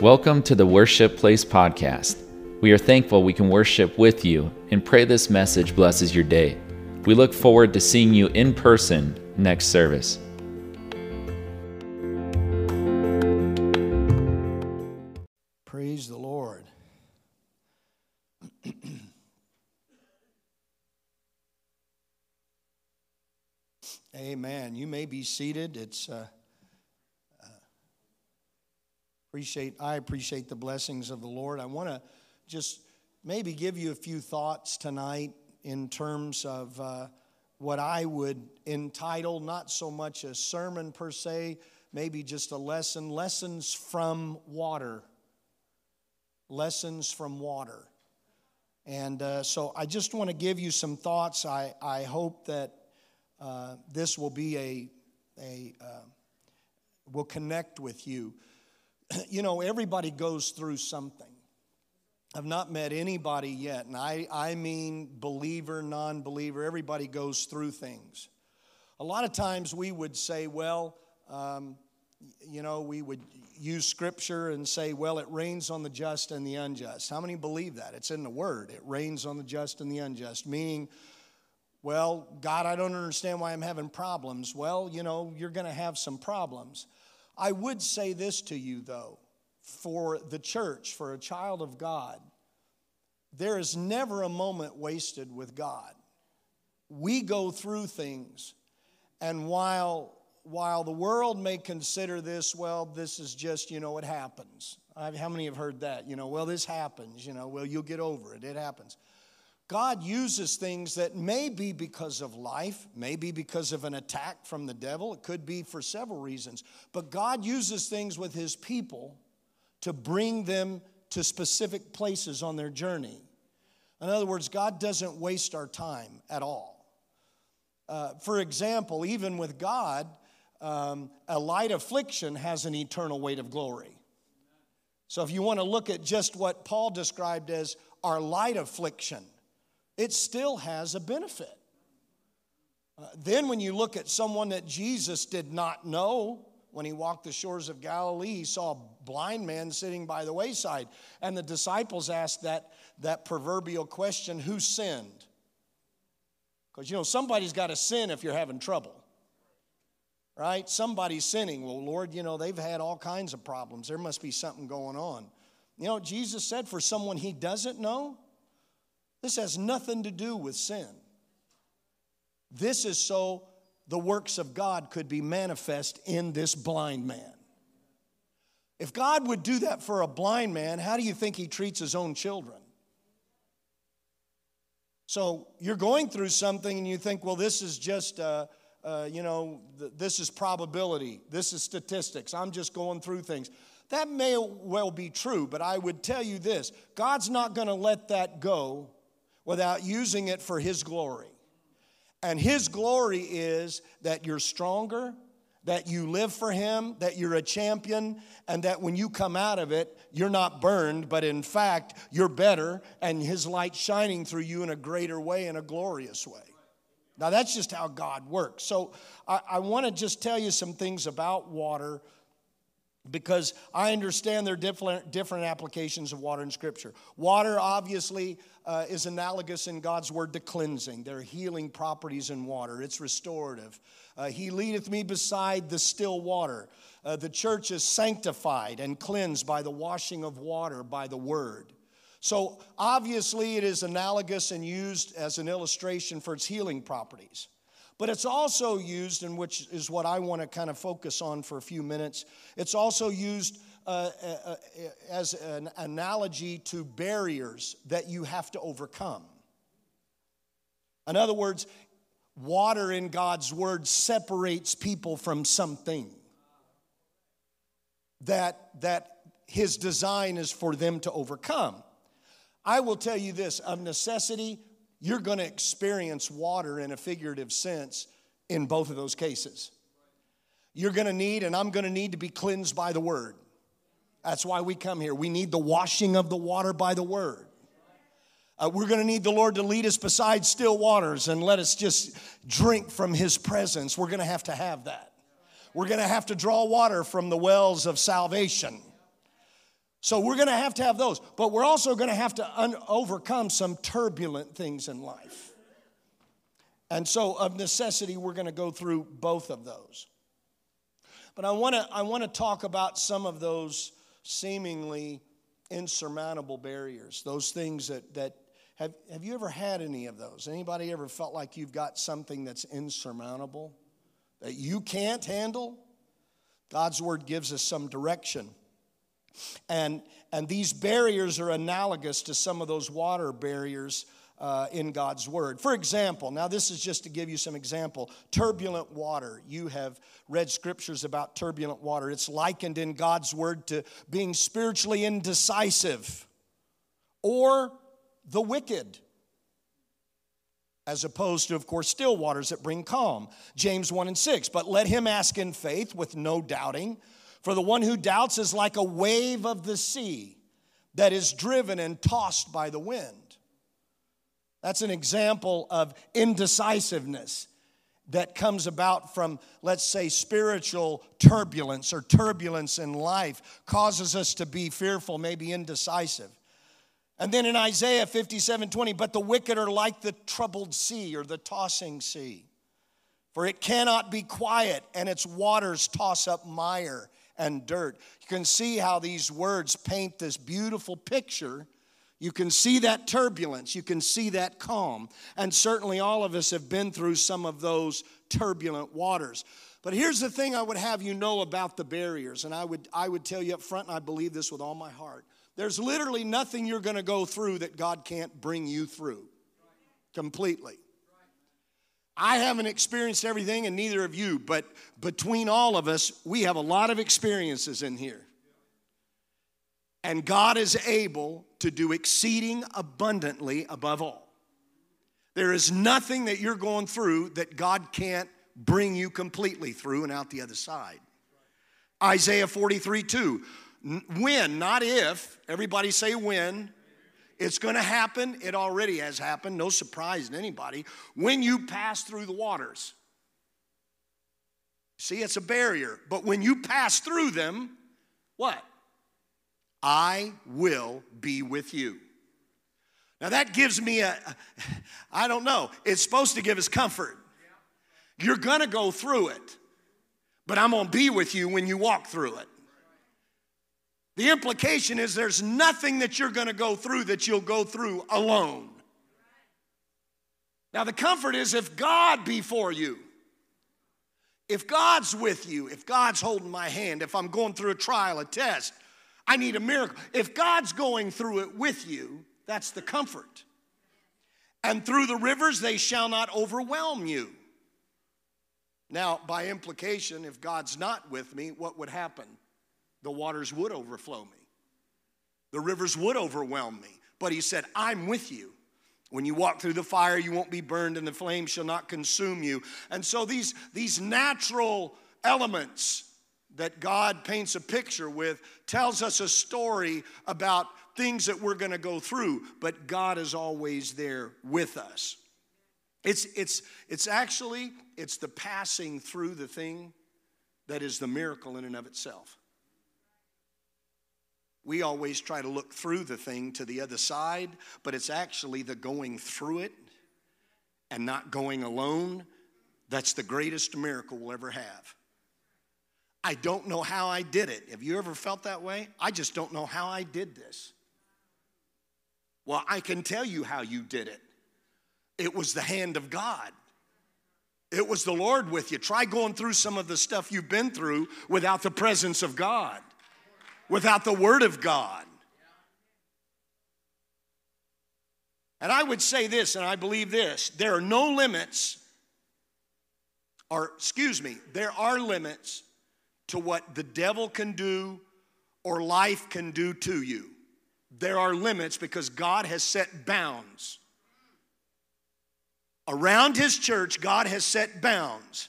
Welcome to the Worship Place Podcast. We are thankful we can worship with you and pray this message blesses your day. We look forward to seeing you in person next service. Praise the Lord. Amen. You may be seated. I appreciate the blessings of the Lord. I want to just maybe give you a few thoughts tonight in terms of what I would entitle not so much a sermon per se, maybe just a lesson, lessons from water. Lessons from water. And so I just want to give you some thoughts. I hope that this will be will connect with you. You know, everybody goes through something. I've not met anybody yet, and I mean believer, non-believer, everybody goes through things. A lot of times we would say, well, we would use Scripture and say, well, it rains on the just and the unjust. How many believe that? It's in the Word. It rains on the just and the unjust, meaning, well, God, I don't understand why I'm having problems. Well, you're going to have some problems. I would say this to you, though, for the church, for a child of God, there is never a moment wasted with God. We go through things, and while the world may consider this, well, this is just, it happens. How many have heard that? Well, this happens, well, you'll get over it. It happens. God uses things that may be because of life, maybe because of an attack from the devil. It could be for several reasons. But God uses things with his people to bring them to specific places on their journey. In other words, God doesn't waste our time at all. For example, even with God, a light affliction has an eternal weight of glory. So if you want to look at just what Paul described as our light affliction, it still has a benefit. Then when you look at someone that Jesus did not know, when he walked the shores of Galilee, he saw a blind man sitting by the wayside. And the disciples asked that proverbial question, who sinned? Because, somebody's got to sin if you're having trouble, right? Somebody's sinning. Well, Lord, they've had all kinds of problems. There must be something going on. Jesus said for someone he doesn't know, this has nothing to do with sin. This is so the works of God could be manifest in this blind man. If God would do that for a blind man, how do you think he treats his own children? So you're going through something and you think, well, this is just, this is probability. This is statistics. I'm just going through things. That may well be true, but I would tell you this. God's not going to let that go without using it for his glory. And his glory is that you're stronger, that you live for him, that you're a champion, and that when you come out of it, you're not burned, but in fact, you're better, and his light's shining through you in a greater way, in a glorious way. Now, that's just how God works. So I want to just tell you some things about water, because I understand there are different applications of water in Scripture. Water, obviously, is analogous in God's word to cleansing. There are healing properties in water. It's restorative. He leadeth me beside the still water. The church is sanctified and cleansed by the washing of water by the word. So, obviously, it is analogous and used as an illustration for its healing properties. But it's also used, and which is what I want to kind of focus on for a few minutes, it's also used as an analogy to barriers that you have to overcome. In other words, water in God's word separates people from something that his design is for them to overcome. I will tell you this, of necessity, you're going to experience water in a figurative sense in both of those cases. You're going to need, and I'm going to need to be cleansed by the word. That's why we come here. We need the washing of the water by the word. We're going to need the Lord to lead us beside still waters and let us just drink from his presence. We're going to have that. We're going to have to draw water from the wells of salvation. So we're going to have those. But we're also going to have to overcome some turbulent things in life. And so of necessity, we're going to go through both of those. But I want to talk about some of those seemingly insurmountable barriers, those things that have you ever had any of those? Anybody ever felt like you've got something that's insurmountable, that you can't handle? God's word gives us some direction. And these barriers are analogous to some of those water barriers in God's word. For example, now this is just to give you some example, turbulent water. You have read scriptures about turbulent water. It's likened in God's word to being spiritually indecisive or the wicked, as opposed to, of course, still waters that bring calm. James 1:6, but let him ask in faith with no doubting, for the one who doubts is like a wave of the sea that is driven and tossed by the wind. That's an example of indecisiveness that comes about from, let's say, spiritual turbulence or turbulence in life causes us to be fearful, maybe indecisive. And then in Isaiah 57:20, but the wicked are like the troubled sea or the tossing sea, for it cannot be quiet, and its waters toss up mire and dirt. You can see how these words paint this beautiful picture. You can see that turbulence. You can see that calm. And certainly all of us have been through some of those turbulent waters. But here's the thing I would have you know about the barriers, and I would tell you up front, and I believe this with all my heart. There's literally nothing you're going to go through that God can't bring you through completely. I haven't experienced everything, and neither of you, but between all of us, we have a lot of experiences in here. And God is able to do exceeding abundantly above all. There is nothing that you're going through that God can't bring you completely through and out the other side. Isaiah 43:2, when, not if, everybody say when. It's going to happen. It already has happened. No surprise to anybody. When you pass through the waters. See, it's a barrier. But when you pass through them, what? I will be with you. Now that gives me I don't know. It's supposed to give us comfort. You're going to go through it. But I'm going to be with you when you walk through it. The implication is there's nothing that you're going to go through that you'll go through alone. Now the comfort is if God be for you, if God's with you, if God's holding my hand, if I'm going through a trial, a test, I need a miracle. If God's going through it with you, that's the comfort. And through the rivers they shall not overwhelm you. Now by implication, if God's not with me, what would happen? The waters would overflow me. The rivers would overwhelm me. But he said, I'm with you. When you walk through the fire, you won't be burned, and the flame shall not consume you. And so these natural elements that God paints a picture with tells us a story about things that we're going to go through, but God is always there with us. It's the passing through the thing that is the miracle in and of itself. We always try to look through the thing to the other side, but it's actually the going through it and not going alone that's the greatest miracle we'll ever have. I don't know how I did it. Have you ever felt that way? I just don't know how I did this. Well, I can tell you how you did it. It was the hand of God. It was the Lord with you. Try going through some of the stuff you've been through without the presence of God. Without the word of God. And I would say this, and I believe this, there are limits to what the devil can do or life can do to you. There are limits because God has set bounds. Around his church, God has set bounds.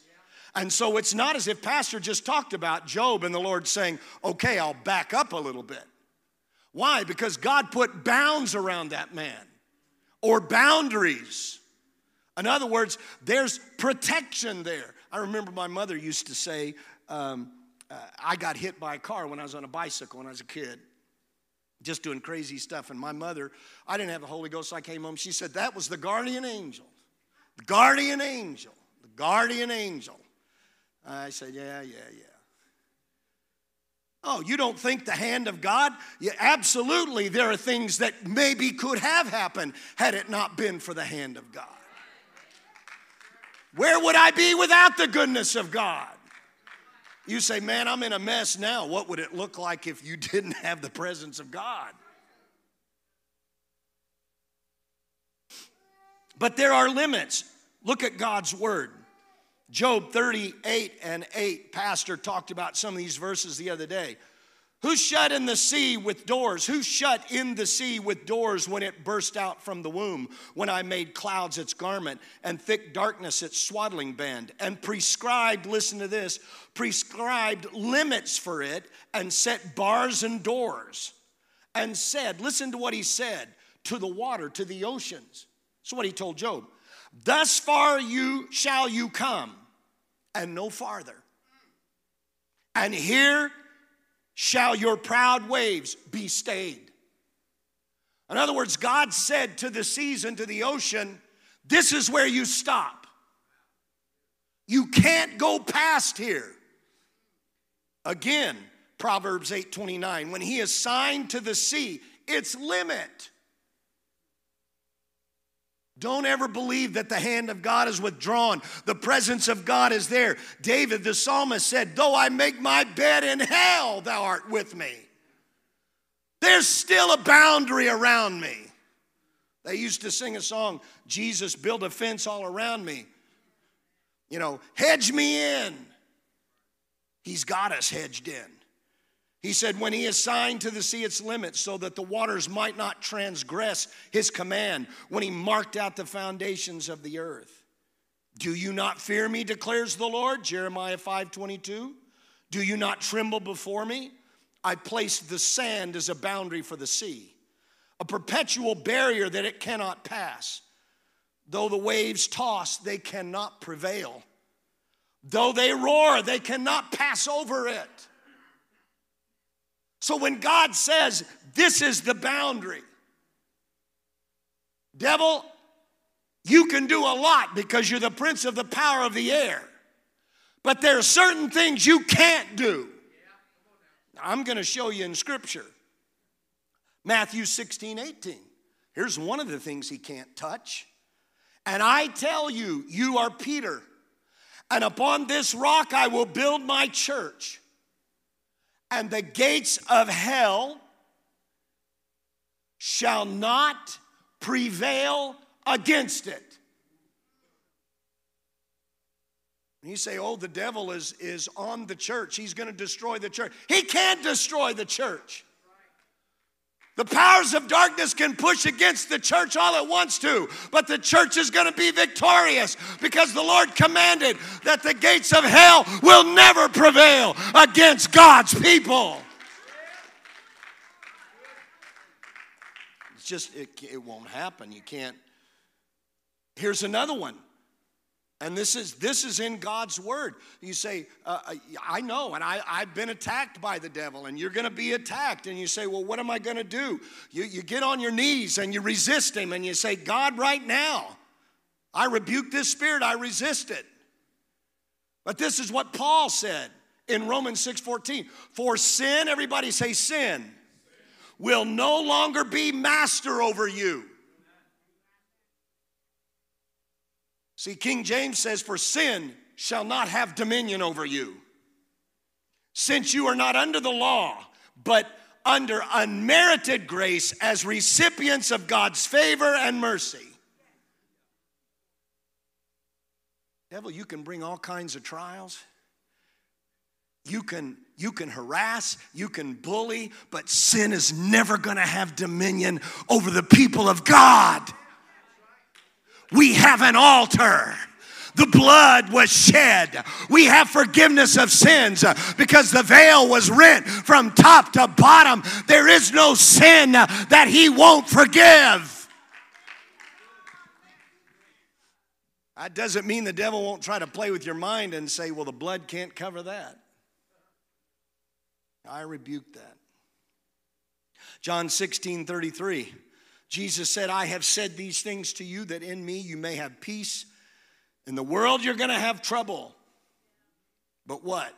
And so it's not as if Pastor just talked about Job and the Lord saying, okay, I'll back up a little bit. Why? Because God put bounds around that man or boundaries. In other words, there's protection there. I remember my mother used to say, I got hit by a car when I was on a bicycle when I was a kid. just doing crazy stuff. And my mother, I didn't have the Holy Ghost, so I came home. She said, that was the guardian angel. The guardian angel. The guardian angel. I said, yeah. Oh, you don't think the hand of God? Yeah, absolutely, there are things that maybe could have happened had it not been for the hand of God. Where would I be without the goodness of God? You say, man, I'm in a mess now. What would it look like if you didn't have the presence of God? But there are limits. Look at God's word. Job 38:8, Pastor talked about some of these verses the other day. Who shut in the sea with doors? Who shut in the sea with doors when it burst out from the womb? When I made clouds its garment and thick darkness its swaddling band, and prescribed, listen to this, prescribed limits for it and set bars and doors, and said, listen to what he said, to the water, to the oceans. That's what he told Job. Thus far shall you come, and no farther. And here shall your proud waves be stayed. In other words, God said to the seas and to the ocean, this is where you stop. You can't go past here. Again, Proverbs 8:29, when he assigned to the sea its limit. Don't ever believe that the hand of God is withdrawn. The presence of God is there. David the psalmist said, though I make my bed in hell, thou art with me. There's still a boundary around me. They used to sing a song, Jesus built a fence all around me. You know, hedge me in. He's got us hedged in. He said, when he assigned to the sea its limits so that the waters might not transgress his command, when he marked out the foundations of the earth. Do you not fear me, declares the Lord, Jeremiah 5:22. Do you not tremble before me? I placed the sand as a boundary for the sea, a perpetual barrier that it cannot pass. Though the waves toss, they cannot prevail. Though they roar, they cannot pass over it. So when God says, this is the boundary, devil, you can do a lot because you're the prince of the power of the air. But there are certain things you can't do. I'm going to show you in Scripture. Matthew 16:18. Here's one of the things he can't touch. And I tell you, you are Peter, and upon this rock I will build my church. And the gates of hell shall not prevail against it. And you say, oh, the devil is on the church. He's going to destroy the church. He can't destroy the church. The powers of darkness can push against the church all it wants to, but the church is going to be victorious because the Lord commanded that the gates of hell will never prevail against God's people. It's just, it won't happen. You can't. Here's another one. And this is in God's word. You say, I know, and I've been attacked by the devil, and you're going to be attacked. And you say, well, what am I going to do? You get on your knees, and you resist him, and you say, God, right now, I rebuke this spirit, I resist it. But this is what Paul said in Romans 6:14. For sin, everybody say sin, will no longer be master over you. See, King James says, for sin shall not have dominion over you, since you are not under the law, but under unmerited grace as recipients of God's favor and mercy. Devil, you can bring all kinds of trials. You can harass, you can bully, but sin is never going to have dominion over the people of God. We have an altar. The blood was shed. We have forgiveness of sins because the veil was rent from top to bottom. There is no sin that he won't forgive. That doesn't mean the devil won't try to play with your mind and say, well, the blood can't cover that. I rebuke that. John 16:33, Jesus said, I have said these things to you that in me you may have peace. In the world you're going to have trouble. But what?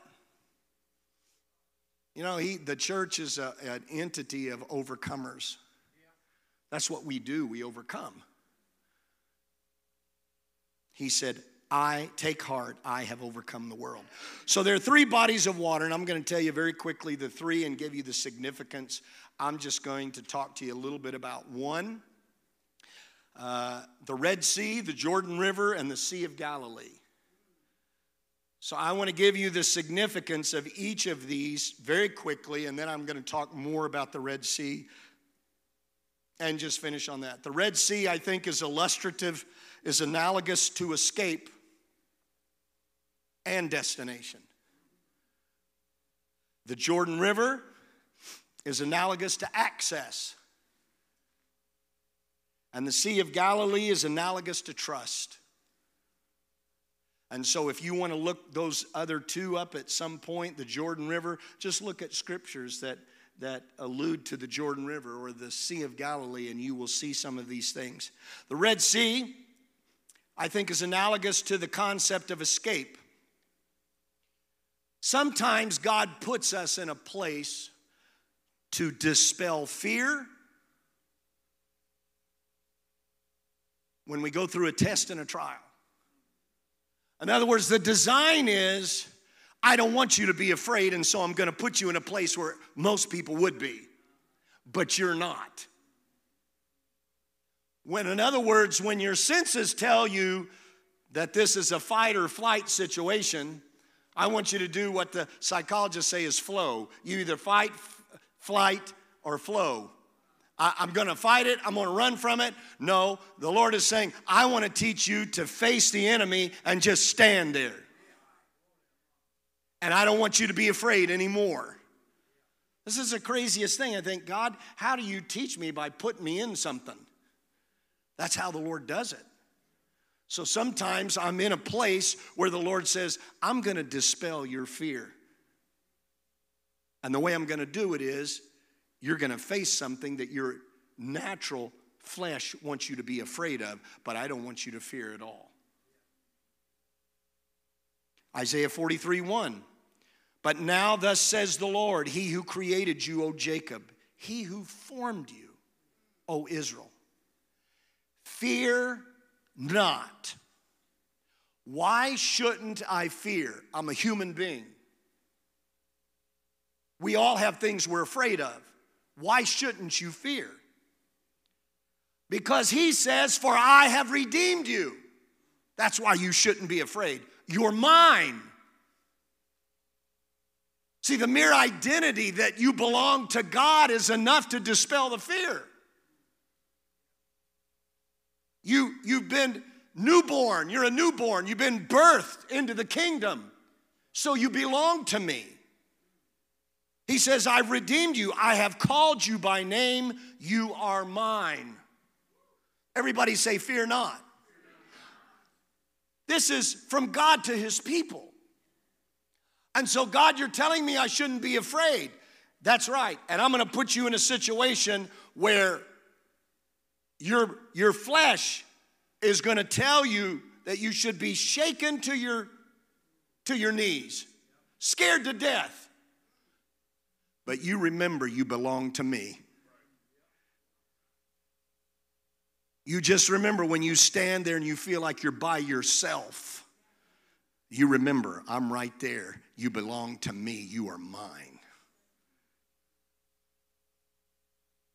You know, the church is an entity of overcomers. That's what we do. We overcome. He said, I take heart, I have overcome the world. So there are three bodies of water, and I'm going to tell you very quickly the three and give you the significance. I'm just going to talk to you a little bit about one, the Red Sea, the Jordan River, and the Sea of Galilee. So I want to give you the significance of each of these very quickly, and then I'm going to talk more about the Red Sea and just finish on that. The Red Sea, I think, is illustrative, is analogous to escape and destination. The Jordan River is analogous to access. And the Sea of Galilee is analogous to trust. And so if you want to look those other two up at some point, the Jordan River, just look at scriptures that allude to the Jordan River or the Sea of Galilee, and you will see some of these things. The Red Sea, I think, is analogous to the concept of escape. Sometimes God puts us in a place to dispel fear. When we go through a test and a trial. In other words, the design is, I don't want you to be afraid, and so I'm going to put you in a place where most people would be, but you're not. When, in other words, when your senses tell you that this is a fight or flight situation, I want you to do what the psychologists say is flow. You either fight, flight, or flow. I'm going to fight it. I'm going to run from it. No, the Lord is saying, I want to teach you to face the enemy and just stand there. And I don't want you to be afraid anymore. This is the craziest thing. I think, God, how do you teach me by putting me in something? That's how the Lord does it. So sometimes I'm in a place where the Lord says, I'm going to dispel your fear. And the way I'm going to do it is, you're going to face something that your natural flesh wants you to be afraid of, but I don't want you to fear at all. Isaiah 43:1. But now thus says the Lord, he who created you, O Jacob, he who formed you, O Israel. Fear not. Why shouldn't I fear? I'm a human being. We all have things we're afraid of. Why shouldn't you fear? Because he says, for I have redeemed you. That's why you shouldn't be afraid. You're mine. See, the mere identity that you belong to God is enough to dispel the fear. You've been newborn. You're a newborn. You've been birthed into the kingdom. So you belong to me. He says, I've redeemed you. I have called you by name. You are mine. Everybody say, fear not. This is from God to his people. And so, God, you're telling me I shouldn't be afraid. That's right. And I'm going to put you in a situation where your flesh is going to tell you that you should be shaken to your knees, scared to death. But you remember you belong to me. You just remember when you stand there and you feel like you're by yourself. You remember, I'm right there. You belong to me. You are mine.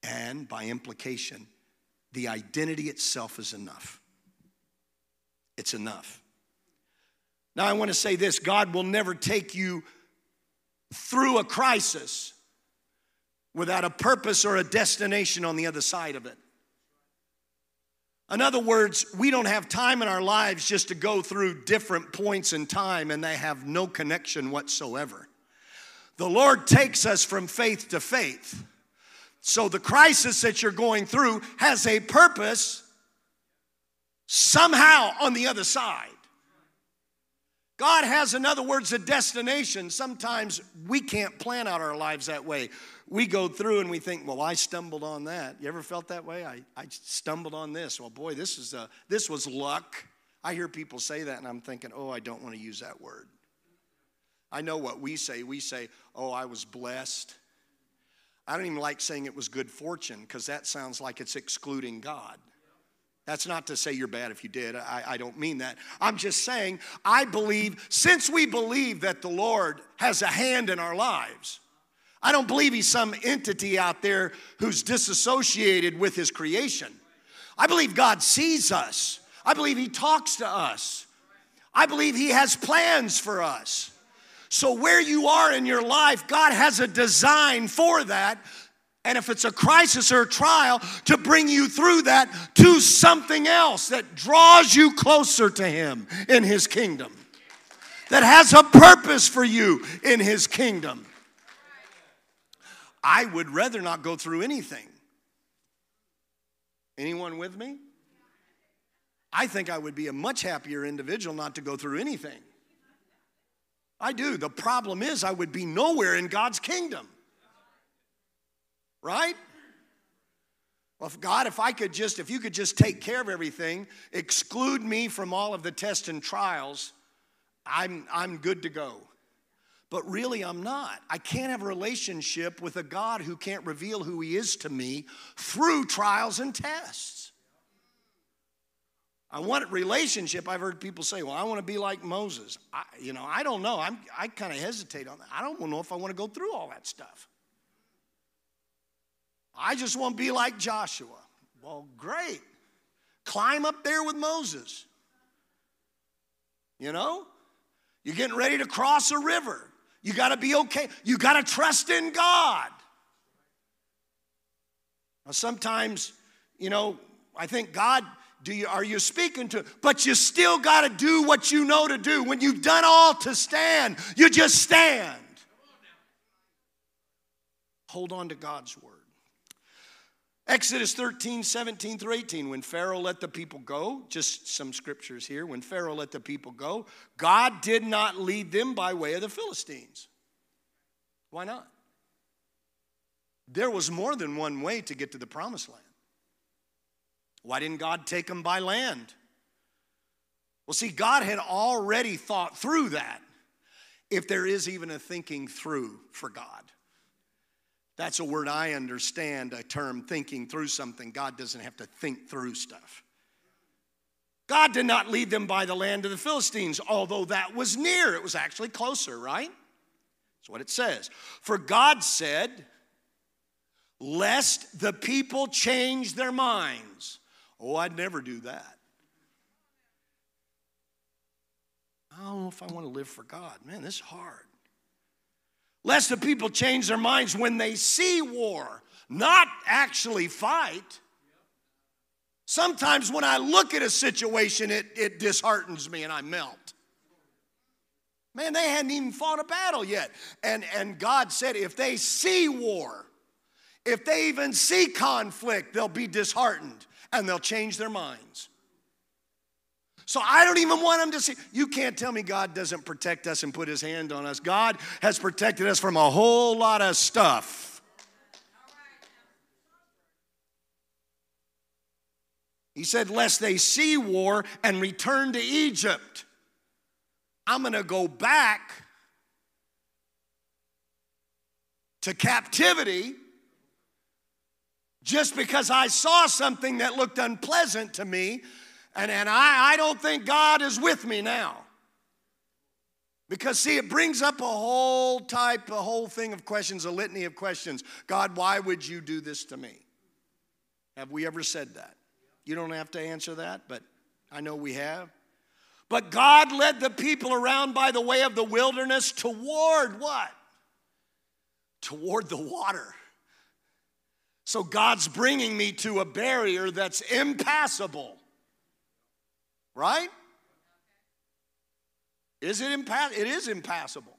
And by implication, the identity itself is enough. It's enough. Now I want to say this. God will never take you through a crisis without a purpose or a destination on the other side of it. In other words, we don't have time in our lives just to go through different points in time and they have no connection whatsoever. The Lord takes us from faith to faith. So the crisis that you're going through has a purpose somehow on the other side. God has, in other words, a destination. Sometimes we can't plan out our lives that way. We go through and we think, well, I stumbled on that. You ever felt that way? I stumbled on this. Well, boy, this was luck. I hear people say that, and I'm thinking, oh, I don't want to use that word. I know what we say. We say, oh, I was blessed. I don't even like saying it was good fortune, because that sounds like it's excluding God. That's not to say you're bad if you did. I don't mean that. I'm just saying I believe, since we believe that the Lord has a hand in our lives, I don't believe he's some entity out there who's disassociated with his creation. I believe God sees us. I believe he talks to us. I believe he has plans for us. So where you are in your life, God has a design for that. And if it's a crisis or a trial, to bring you through that to something else that draws you closer to him in his kingdom, that has a purpose for you in his kingdom. I would rather not go through anything. Anyone with me? I think I would be a much happier individual not to go through anything. I do. The problem is I would be nowhere in God's kingdom. Right? Well, if you could just take care of everything, exclude me from all of the tests and trials, I'm good to go. But really, I'm not. I can't have a relationship with a God who can't reveal who he is to me through trials and tests. I want a relationship. I've heard people say, well, I want to be like Moses. I don't know. I kind of hesitate on that. I don't know if I want to go through all that stuff. I just want to be like Joshua. Well, great. Climb up there with Moses. You know? You're getting ready to cross a river. You got to be okay. You got to trust in God. Now, sometimes, I think God... are you speaking to? But you still got to do what you know to do. When you've done all to stand, you just stand. Hold on to God's word. Exodus 13, 17 through 18. When Pharaoh let the people go, just some scriptures here. When Pharaoh let the people go, God did not lead them by way of the Philistines. Why not? There was more than one way to get to the promised land. Why didn't God take them by land? Well, see, God had already thought through that, if there is even a thinking through for God. That's a word I understand, a term, thinking through something. God doesn't have to think through stuff. God did not lead them by the land of the Philistines, although that was near. It was actually closer, right? That's what it says. For God said, lest the people change their minds. Oh, I'd never do that. I don't know if I want to live for God. Man, this is hard. Lest the people change their minds when they see war, not actually fight. Sometimes when I look at a situation, it disheartens me and I melt. Man, they hadn't even fought a battle yet. And God said, if they see war, if they even see conflict, they'll be disheartened and they'll change their minds. So I don't even want them to see. You can't tell me God doesn't protect us and put his hand on us. God has protected us from a whole lot of stuff. He said, lest they see war and return to Egypt. I'm going to go back to captivity. Just because I saw something that looked unpleasant to me, and I don't think God is with me now. Because, see, it brings up a whole thing of questions, a litany of questions. God, why would you do this to me? Have we ever said that? You don't have to answer that, but I know we have. But God led the people around by the way of the wilderness toward what? Toward the water. So God's bringing me to a barrier that's impassable. Right? Is it impassable? It is impassable.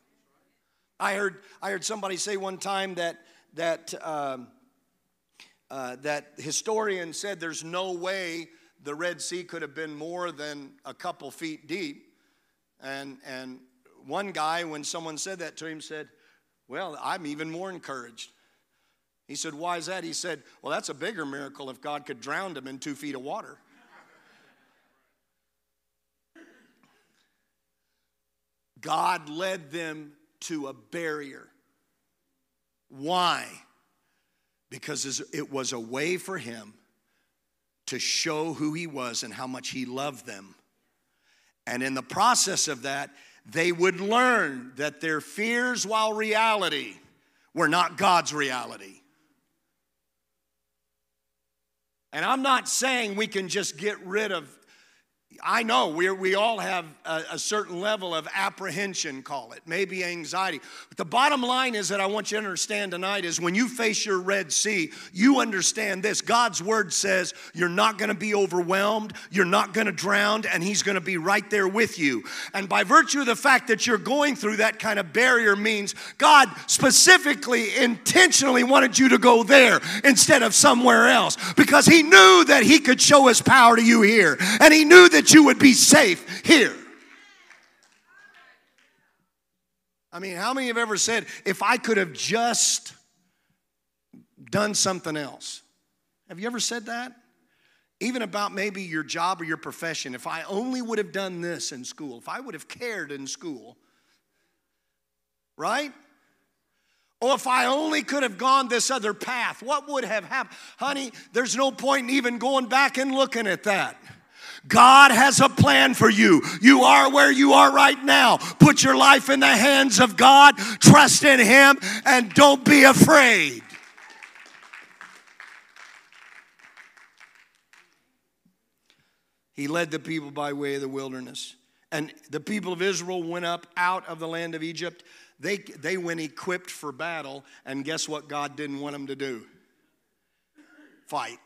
I heard somebody say one time that historian said there's no way the Red Sea could have been more than a couple feet deep. And one guy, when someone said that to him, said, well, I'm even more encouraged. He said, why is that? He said, well, that's a bigger miracle if God could drown him in 2 feet of water. God led them to a barrier. Why? Because it was a way for him to show who he was and how much he loved them. And in the process of that, they would learn that their fears, while reality, were not God's reality. And I'm not saying we can just get rid of, I know we all have a certain level of apprehension, call it, maybe anxiety. But the bottom line is that I want you to understand tonight is when you face your Red Sea, you understand this. God's word says you're not going to be overwhelmed, you're not going to drown, and he's going to be right there with you. And by virtue of the fact that you're going through that kind of barrier means God specifically, intentionally wanted you to go there instead of somewhere else because he knew that he could show his power to you here, and he knew that you would be safe here. I mean, how many have ever said, if I could have just done something else? Have you ever said that? Even about maybe your job or your profession. If I only would have done this in school, if I would have cared in school, right? Oh, if I only could have gone this other path, what would have happened? Honey, there's no point in even going back and looking at that. God has a plan for you. You are where you are right now. Put your life in the hands of God. Trust in him and don't be afraid. He led the people by way of the wilderness. And the people of Israel went up out of the land of Egypt. They went equipped for battle. And guess what God didn't want them to do? Fight.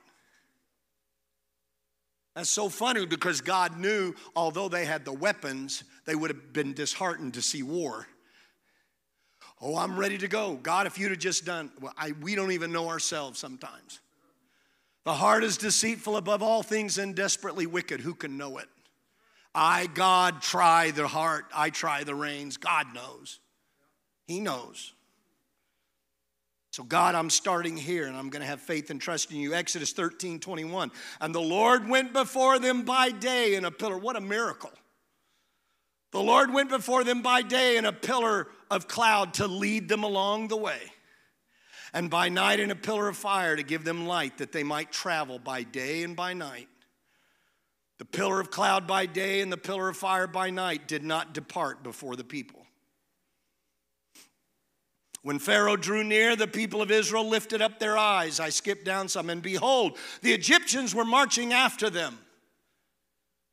That's so funny because God knew although they had the weapons, they would have been disheartened to see war. Oh, I'm ready to go. God, if you'd have just done, well, we don't even know ourselves sometimes. The heart is deceitful above all things and desperately wicked. Who can know it? I, God, try the heart. I try the reins. God knows. He knows. So God, I'm starting here, and I'm going to have faith and trust in you. Exodus 13:21. And the Lord went before them by day in a pillar. What a miracle. The Lord went before them by day in a pillar of cloud to lead them along the way. And by night in a pillar of fire to give them light that they might travel by day and by night. The pillar of cloud by day and the pillar of fire by night did not depart before the people. When Pharaoh drew near, the people of Israel lifted up their eyes. I skipped down some, and behold, the Egyptians were marching after them.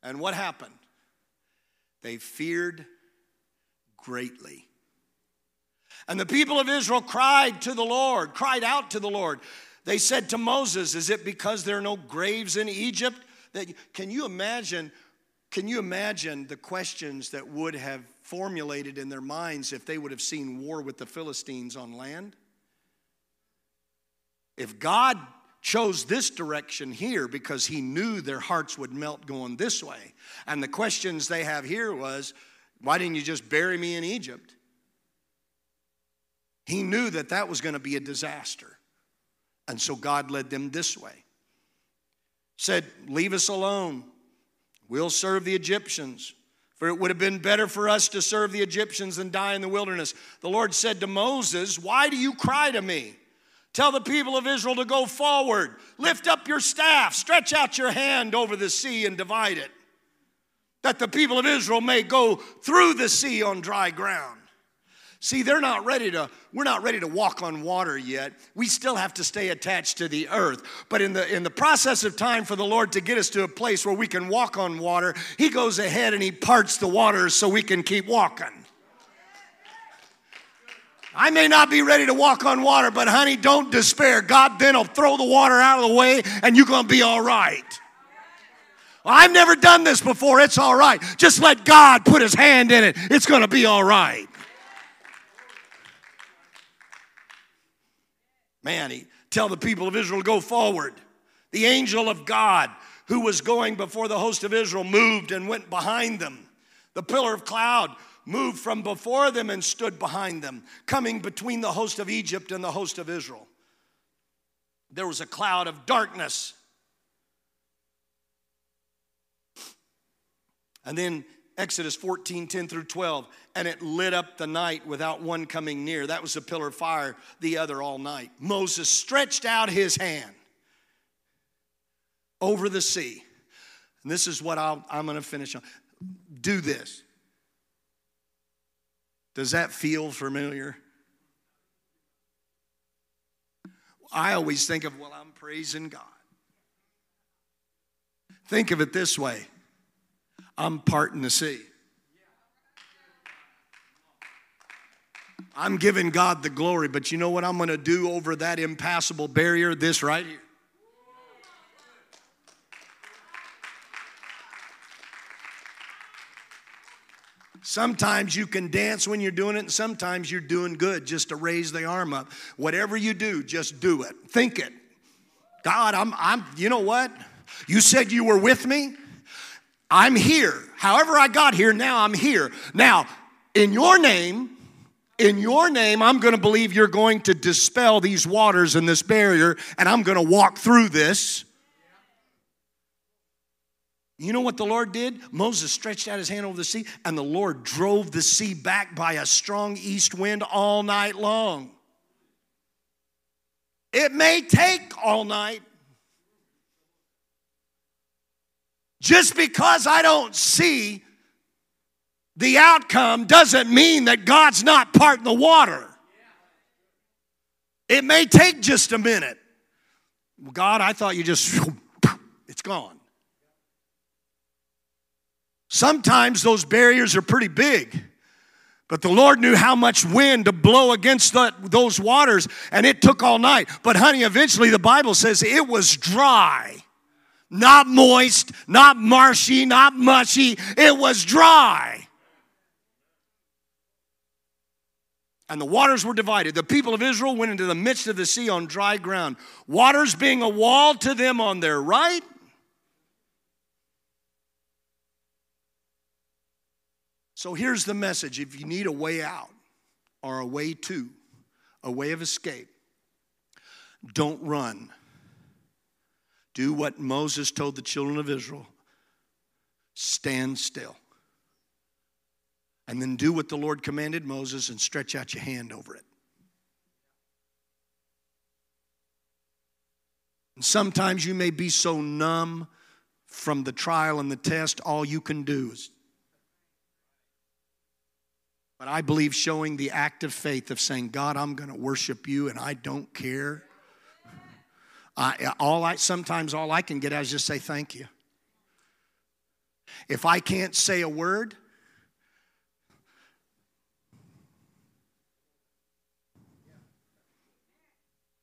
And what happened? They feared greatly. And the people of Israel cried out to the Lord. They said to Moses, is it because there are no graves in Egypt? Can you imagine the questions that would have formulated in their minds if they would have seen war with the Philistines on land? If God chose this direction here because he knew their hearts would melt going this way, and the questions they have here was, why didn't you just bury me in Egypt? He knew that that was going to be a disaster, and so God led them this way. Said, leave us alone. We'll serve the Egyptians, for it would have been better for us to serve the Egyptians than die in the wilderness. The Lord said to Moses, why do you cry to me? Tell the people of Israel to go forward. Lift up your staff. Stretch out your hand over the sea and divide it, that the people of Israel may go through the sea on dry ground. See, we're not ready to walk on water yet. We still have to stay attached to the earth. But in the process of time for the Lord to get us to a place where we can walk on water, he goes ahead and he parts the waters so we can keep walking. I may not be ready to walk on water, but honey, don't despair. God then will throw the water out of the way and you're going to be all right. Well, I've never done this before. It's all right. Just let God put his hand in it. It's going to be all right. Man, he tell the people of Israel to go forward. The angel of God who was going before the host of Israel moved and went behind them. The pillar of cloud moved from before them and stood behind them, coming between the host of Egypt and the host of Israel. There was a cloud of darkness. And then Exodus 14, 10 through 12, and it lit up the night without one coming near. That was a pillar of fire, the other all night. Moses stretched out his hand over the sea. And this is what I'm going to finish on. Do this. Does that feel familiar? I always think of, well, I'm praising God. Think of it this way. I'm parting the sea. I'm giving God the glory, but you know what I'm going to do over that impassable barrier? This right here. Sometimes you can dance when you're doing it, and sometimes you're doing good just to raise the arm up. Whatever you do, just do it. Think it. God, I'm you know what? You said you were with me. I'm here. However I got here, now I'm here. Now, in your name, I'm going to believe you're going to dispel these waters and this barrier, and I'm going to walk through this. You know what the Lord did? Moses stretched out his hand over the sea, and the Lord drove the sea back by a strong east wind all night long. It may take all night. Just because I don't see the outcome doesn't mean that God's not parting the water. It may take just a minute. God, I thought you just, it's gone. Sometimes those barriers are pretty big, but the Lord knew how much wind to blow against those waters, and it took all night. But honey, eventually the Bible says it was dry, not moist, not marshy, not mushy. It was dry. And the waters were divided. The people of Israel went into the midst of the sea on dry ground, waters being a wall to them on their right, so here's the message. If you need a way out or a way to, a way of escape, don't run. Do what Moses told the children of Israel. Stand still. And then do what the Lord commanded Moses and stretch out your hand over it. And sometimes you may be so numb from the trial and the test, all you can do is. But I believe showing the act of faith of saying, God, I'm going to worship you and I don't care. Sometimes all I can get out is just say thank you. If I can't say a word,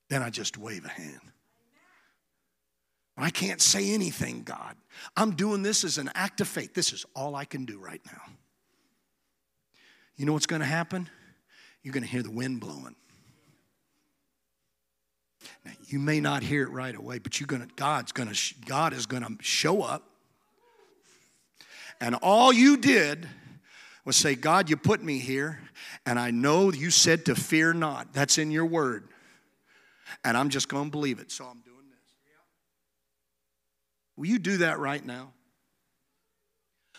then I just wave a hand. I can't say anything, God. I'm doing this as an act of faith. This is all I can do right now. You know what's going to happen? You're going to hear the wind blowing. Now, you may not hear it right away, but God is going to show up. And all you did was say, God, you put me here, and I know you said to fear not. That's in your word. And I'm just going to believe it, so I'm doing this. Will you do that right now?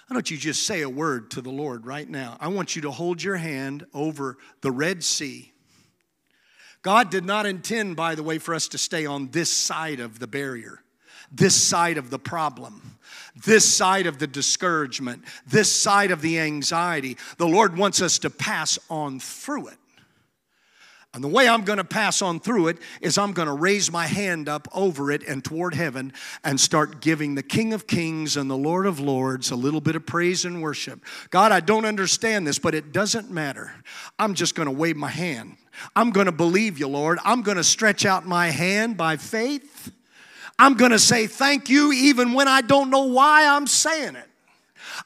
Why don't you just say a word to the Lord right now? I want you to hold your hand over the Red Sea. God did not intend, by the way, for us to stay on this side of the barrier, this side of the problem, this side of the discouragement, this side of the anxiety. The Lord wants us to pass on through it. And the way I'm going to pass on through it is I'm going to raise my hand up over it and toward heaven and start giving the King of Kings and the Lord of Lords a little bit of praise and worship. God, I don't understand this, but it doesn't matter. I'm just going to wave my hand. I'm going to believe you, Lord. I'm going to stretch out my hand by faith. I'm going to say thank you even when I don't know why I'm saying it.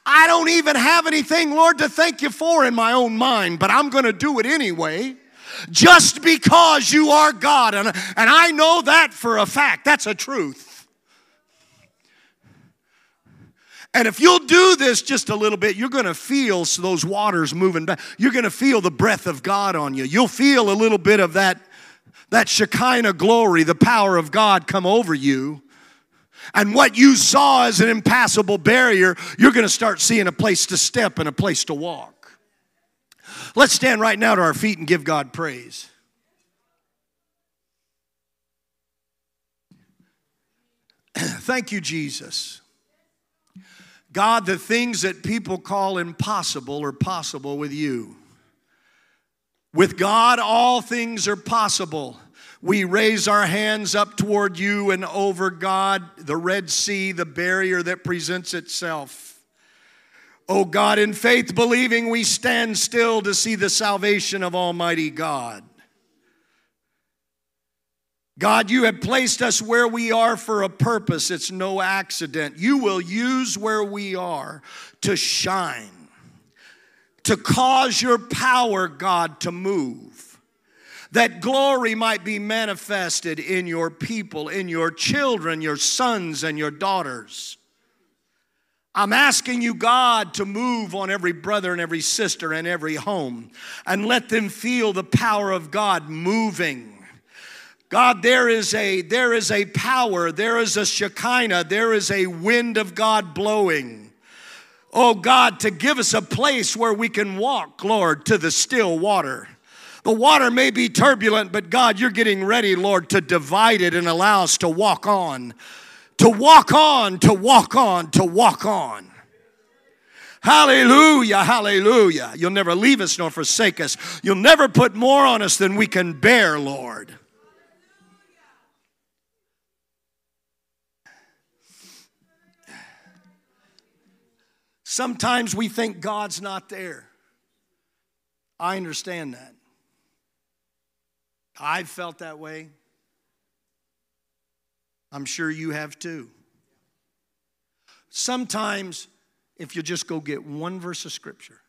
I don't even have anything, Lord, to thank you for in my own mind, but I'm going to do it anyway. Just because you are God, and I know that for a fact. That's a truth. And if you'll do this just a little bit, you're going to feel those waters moving back. You're going to feel the breath of God on you. You'll feel a little bit of that Shekinah glory, the power of God come over you. And what you saw as an impassable barrier, you're going to start seeing a place to step and a place to walk. Let's stand right now to our feet and give God praise. Thank you, Jesus. God, the things that people call impossible are possible with you. With God, all things are possible. We raise our hands up toward you and over God, the Red Sea, the barrier that presents itself. Oh God, in faith believing, we stand still to see the salvation of Almighty God. God, you have placed us where we are for a purpose. It's no accident. You will use where we are to shine, to cause your power, God, to move, that glory might be manifested in your people, in your children, your sons and your daughters. I'm asking you, God, to move on every brother and every sister and every home and let them feel the power of God moving. God, there is a power, there is a Shekinah, there is a wind of God blowing. Oh God, to give us a place where we can walk, Lord, to the still water. The water may be turbulent, but God, you're getting ready, Lord, to divide it and allow us to walk on. To walk on, to walk on, to walk on. Hallelujah, hallelujah. You'll never leave us nor forsake us. You'll never put more on us than we can bear, Lord. Sometimes we think God's not there. I understand that. I've felt that way. I'm sure you have too. Sometimes, if you just go get one verse of Scripture,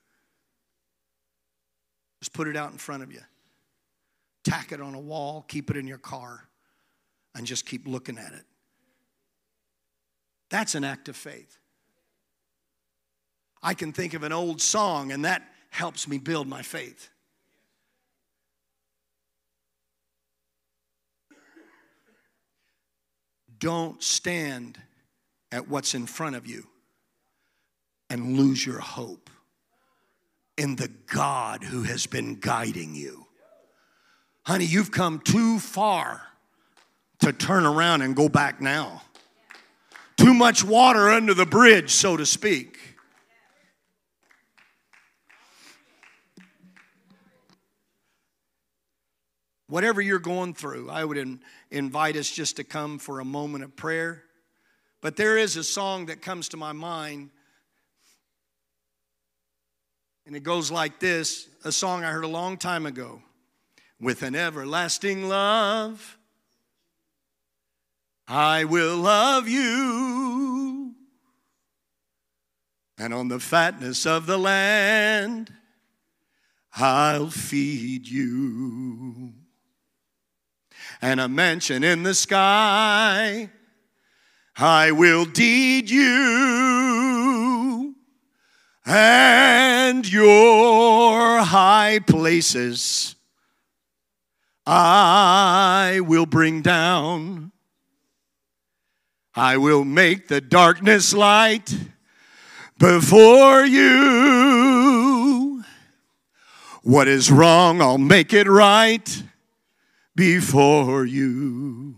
just put it out in front of you, tack it on a wall, keep it in your car, and just keep looking at it. That's an act of faith. I can think of an old song, and that helps me build my faith. Don't stand at what's in front of you and lose your hope in the God who has been guiding you. Honey, you've come too far to turn around and go back now. Too much water under the bridge, so to speak. Whatever you're going through, I would invite us just to come for a moment of prayer. But there is a song that comes to my mind, and it goes like this, a song I heard a long time ago. With an everlasting love, I will love you. And on the fatness of the land, I'll feed you. And a mansion in the sky, I will deed you. And your high places, I will bring down. I will make the darkness light before you. What is wrong, I'll make it right before you.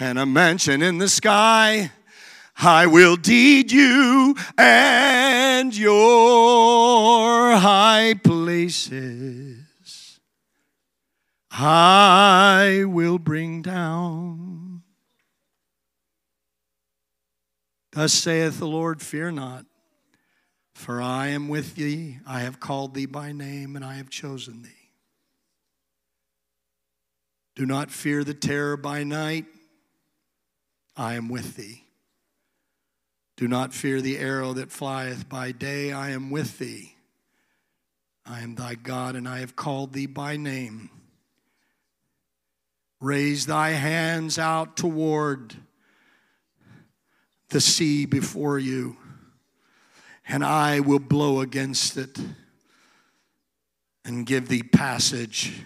And a mansion in the sky, I will deed you, and your high places I will bring down. Thus saith the Lord, fear not, for I am with thee. I have called thee by name, and I have chosen thee. Do not fear the terror by night. I am with thee. Do not fear the arrow that flieth by day. I am with thee. I am thy God, and I have called thee by name. Raise thy hands out toward the sea before you, and I will blow against it and give thee passage.